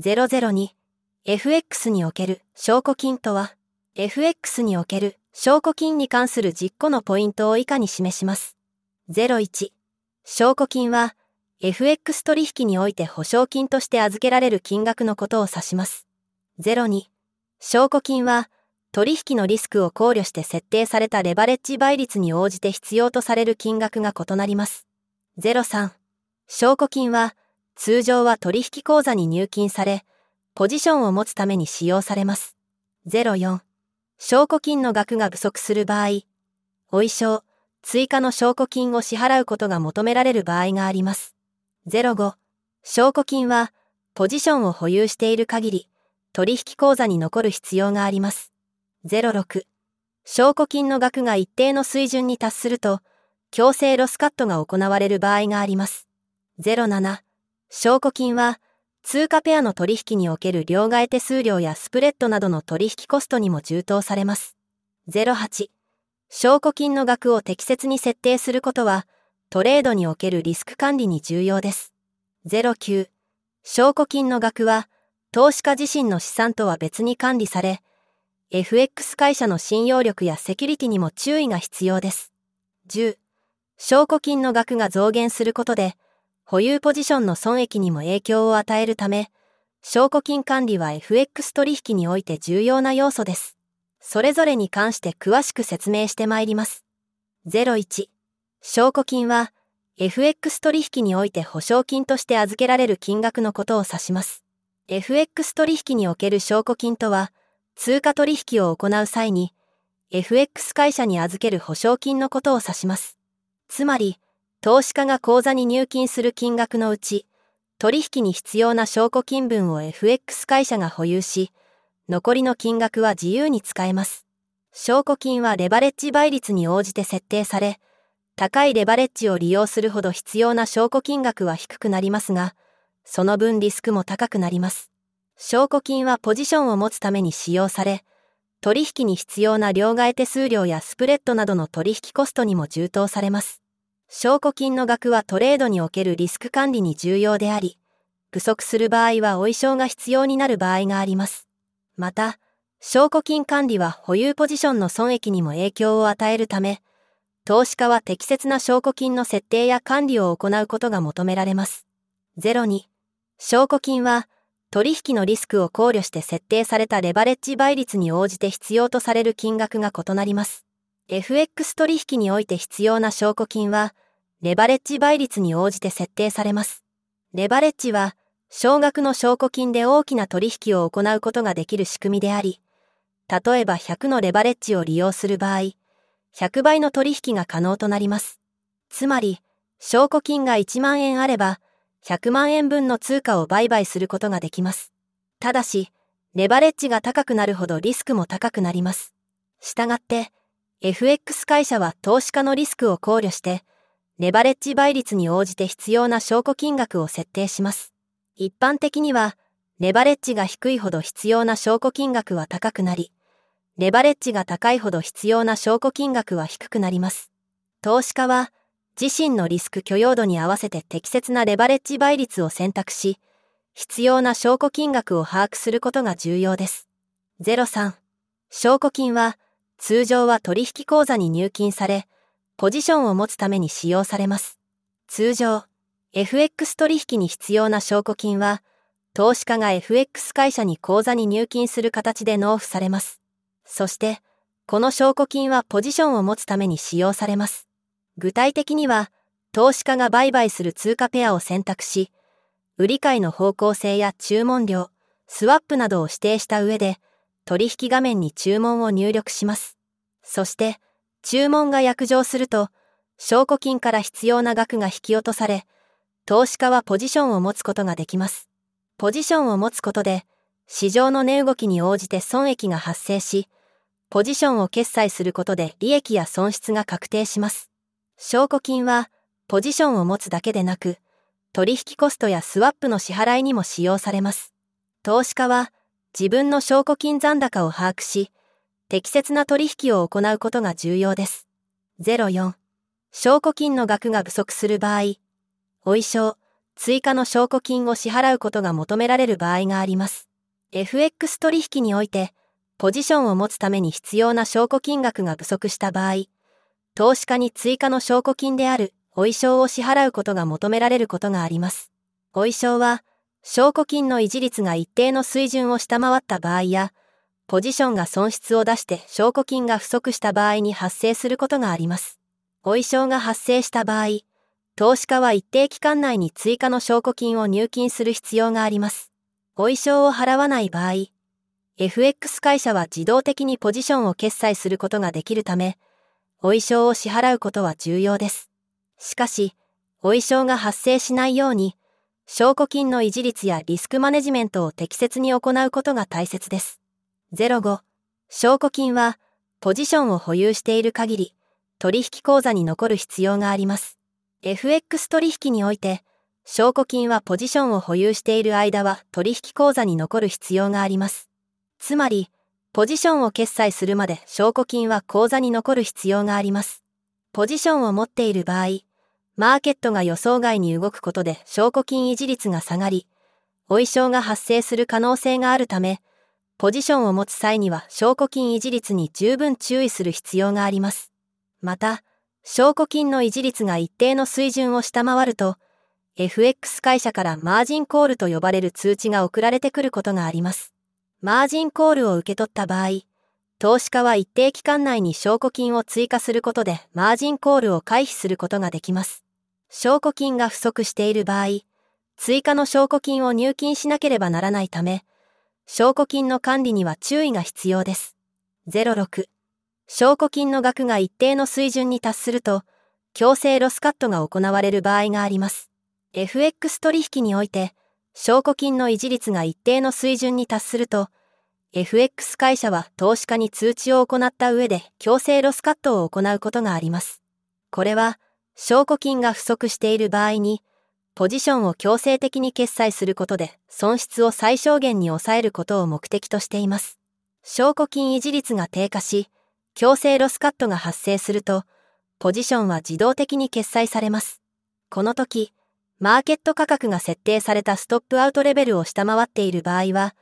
002 FX における証拠金とは、FX における証拠金に関する10個のポイントを以下に示します。01 証拠金は、FX 取引において保証金として預けられる金額のことを指します。02 証拠金は、取引のリスクを考慮して設定されたレバレッジ倍率に応じて必要とされる金額が異なります。03 証拠金は、通常は取引口座に入金され、ポジションを持つために使用されます。04 証拠金の額が不足する場合、お衣装、追加の証拠金を支払うことが求められる場合があります。05 証拠金は、ポジションを保有している限り、取引口座に残る必要があります。06 証拠金の額が一定の水準に達すると、強制ロスカットが行われる場合があります。07 証拠金は、通貨ペアの取引における両替手数料やスプレッドなどの取引コストにも充当されます。08 証拠金の額を適切に設定することは、トレードにおけるリスク管理に重要です。09 証拠金の額は、投資家自身の資産とは別に管理され、FX 会社の信用力やセキュリティにも注意が必要です。10. 証拠金の額が増減することで、保有ポジションの損益にも影響を与えるため、証拠金管理は FX 取引において重要な要素です。それぞれに関して詳しく説明してまいります。01. 証拠金は、FX 取引において保証金として預けられる金額のことを指します。FX 取引における証拠金とは、通貨取引を行う際に、FX 会社に預ける保証金のことを指します。つまり、投資家が口座に入金する金額のうち、取引に必要な証拠金分を FX 会社が保有し、残りの金額は自由に使えます。証拠金はレバレッジ倍率に応じて設定され、高いレバレッジを利用するほど必要な証拠金額は低くなりますが、その分リスクも高くなります。証拠金はポジションを持つために使用され、取引に必要な両替手数料やスプレッドなどの取引コストにも充当されます。証拠金の額はトレードにおけるリスク管理に重要であり、不足する場合はお衣装が必要になる場合があります。また、証拠金管理は保有ポジションの損益にも影響を与えるため、投資家は適切な証拠金の設定や管理を行うことが求められます。02 証拠金は、取引のリスクを考慮して設定されたレバレッジ倍率に応じて必要とされる金額が異なります。FX 取引において必要な証拠金は、レバレッジ倍率に応じて設定されます。レバレッジは、少額の証拠金で大きな取引を行うことができる仕組みであり、例えば100のレバレッジを利用する場合、100倍の取引が可能となります。つまり、証拠金が1万円あれば、100万円分の通貨を売買することができます。ただし、レバレッジが高くなるほどリスクも高くなります。したがって、FX 会社は投資家のリスクを考慮して、レバレッジ倍率に応じて必要な証拠金額を設定します。一般的には、レバレッジが低いほど必要な証拠金額は高くなり、レバレッジが高いほど必要な証拠金額は低くなります。投資家は、自身のリスク許容度に合わせて適切なレバレッジ倍率を選択し、必要な証拠金額を把握することが重要です。03 証拠金は、通常は取引口座に入金され、ポジションを持つために使用されます。通常、FX 取引に必要な証拠金は、投資家が FX 会社に口座に入金する形で納付されます。そして、この証拠金はポジションを持つために使用されます。具体的には、投資家が売買する通貨ペアを選択し、売り買いの方向性や注文量、スワップなどを指定した上で、取引画面に注文を入力します。そして、注文が約定すると、証拠金から必要な額が引き落とされ、投資家はポジションを持つことができます。ポジションを持つことで、市場の値動きに応じて損益が発生し、ポジションを決済することで利益や損失が確定します。証拠金は、ポジションを持つだけでなく、取引コストやスワップの支払いにも使用されます。投資家は、自分の証拠金残高を把握し、適切な取引を行うことが重要です。04 証拠金の額が不足する場合、お衣装、追加の証拠金を支払うことが求められる場合があります。FX 取引において、ポジションを持つために必要な証拠金額が不足した場合、投資家に追加の証拠金であるお意償を支払うことが求められることがあります。お意償は、証拠金の維持率が一定の水準を下回った場合や、ポジションが損失を出して証拠金が不足した場合に発生することがあります。お意償が発生した場合、投資家は一定期間内に追加の証拠金を入金する必要があります。お意償を払わない場合、FX 会社は自動的にポジションを決済することができるため、お意償を支払うことは重要です。しかし、お意償が発生しないように、証拠金の維持率やリスクマネジメントを適切に行うことが大切です。05、証拠金は、ポジションを保有している限り、取引口座に残る必要があります。FX 取引において、証拠金はポジションを保有している間は取引口座に残る必要があります。つまり、ポジションを決済するまで証拠金は口座に残る必要があります。ポジションを持っている場合、マーケットが予想外に動くことで証拠金維持率が下がり、お意償が発生する可能性があるため、ポジションを持つ際には証拠金維持率に十分注意する必要があります。また、証拠金の維持率が一定の水準を下回ると、FX 会社からマージンコールと呼ばれる通知が送られてくることがあります。マージンコールを受け取った場合、投資家は一定期間内に証拠金を追加することでマージンコールを回避することができます。証拠金が不足している場合、追加の証拠金を入金しなければならないため、証拠金の管理には注意が必要です。06、証拠金の額が一定の水準に達すると、強制ロスカットが行われる場合があります。FX 取引において、証拠金の維持率が一定の水準に達すると、FX 会社は投資家に通知を行った上で強制ロスカットを行うことがあります。これは、証拠金が不足している場合に、ポジションを強制的に決済することで損失を最小限に抑えることを目的としています。証拠金維持率が低下し、強制ロスカットが発生すると、ポジションは自動的に決済されます。この時、マーケット価格が設定されたストップアウトレベルを下回っている場合は、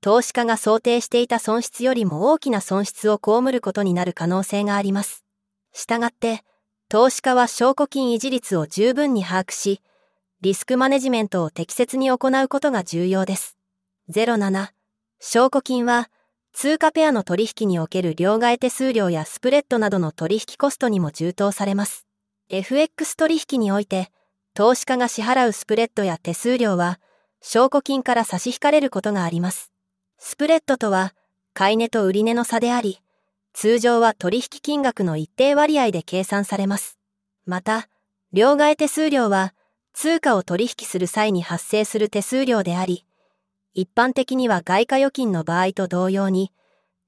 投資家が想定していた損失よりも大きな損失を被ることになる可能性があります。したがって、投資家は証拠金維持率を十分に把握し、リスクマネジメントを適切に行うことが重要です。07、証拠金は、通貨ペアの取引における両替手数料やスプレッドなどの取引コストにも充当されます。FX 取引において、投資家が支払うスプレッドや手数料は、証拠金から差し引かれることがあります。スプレッドとは、買い値と売り値の差であり、通常は取引金額の一定割合で計算されます。また、両替手数料は、通貨を取引する際に発生する手数料であり、一般的には外貨預金の場合と同様に、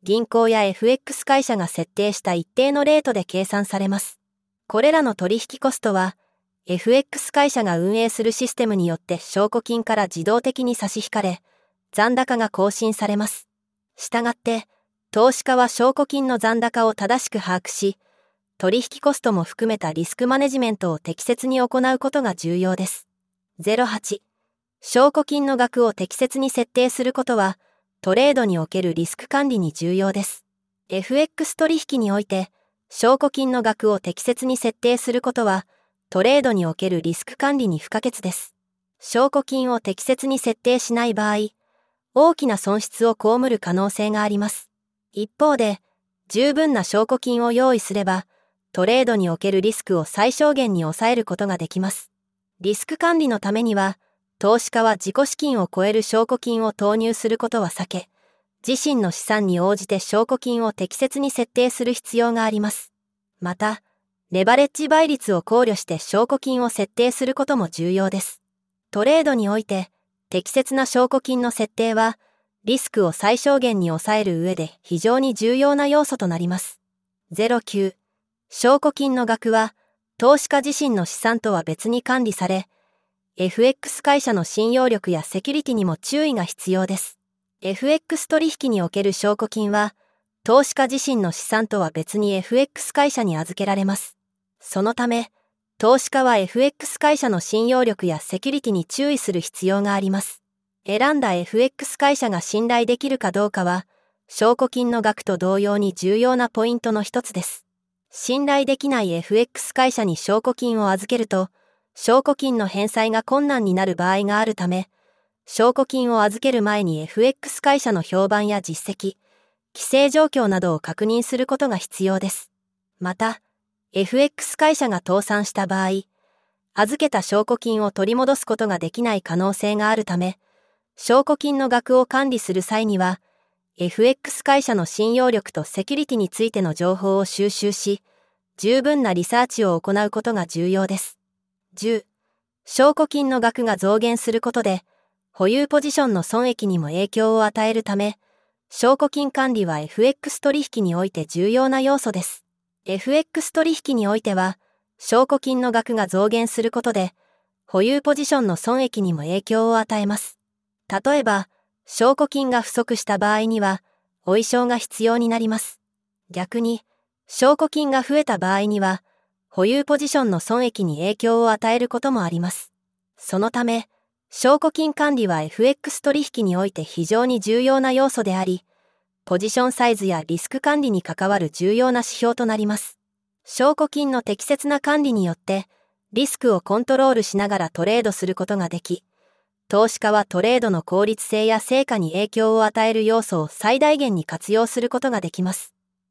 銀行や FX 会社が設定した一定のレートで計算されます。これらの取引コストは、FX 会社が運営するシステムによって証拠金から自動的に差し引かれ、残高が更新されます。したがって、投資家は証拠金の残高を正しく把握し、取引コストも含めたリスクマネジメントを適切に行うことが重要です。08、証拠金の額を適切に設定することは、トレードにおけるリスク管理に重要です。FX 取引において、証拠金の額を適切に設定することは、トレードにおけるリスク管理に不可欠です。証拠金を適切に設定しない場合、大きな損失を被る可能性があります。一方で、十分な証拠金を用意すれば、トレードにおけるリスクを最小限に抑えることができます。リスク管理のためには、投資家は自己資金を超える証拠金を投入することは避け、自身の資産に応じて証拠金を適切に設定する必要があります。また、レバレッジ倍率を考慮して証拠金を設定することも重要です。トレードにおいて、適切な証拠金の設定は、リスクを最小限に抑える上で非常に重要な要素となります。09、証拠金の額は、投資家自身の資産とは別に管理され、FX 会社の信用力やセキュリティにも注意が必要です。FX 取引における証拠金は、投資家自身の資産とは別に FX 会社に預けられます。そのため、投資家は FX 会社の信用力やセキュリティに注意する必要があります。選んだ FX 会社が信頼できるかどうかは、証拠金の額と同様に重要なポイントの一つです。信頼できない FX 会社に証拠金を預けると、証拠金の返済が困難になる場合があるため、証拠金を預ける前に FX 会社の評判や実績、規制状況などを確認することが必要です。また、FX 会社が倒産した場合、預けた証拠金を取り戻すことができない可能性があるため、証拠金の額を管理する際には、FX 会社の信用力とセキュリティについての情報を収集し、十分なリサーチを行うことが重要です。10、証拠金の額が増減することで、保有ポジションの損益にも影響を与えるため、証拠金管理は FX 取引において重要な要素です。FX 取引においては、証拠金の額が増減することで、保有ポジションの損益にも影響を与えます。例えば、証拠金が不足した場合には、追償が必要になります。逆に、証拠金が増えた場合には、保有ポジションの損益に影響を与えることもあります。そのため、証拠金管理は FX 取引において非常に重要な要素であり、ポジションサイズやリスク管理に関わる重要な指標となります。証拠金の適切な管理によって、リスクをコントロールしながらトレードすることができ、投資家はトレードの効率性や成果に影響を与える要素を最大限に活用することができます。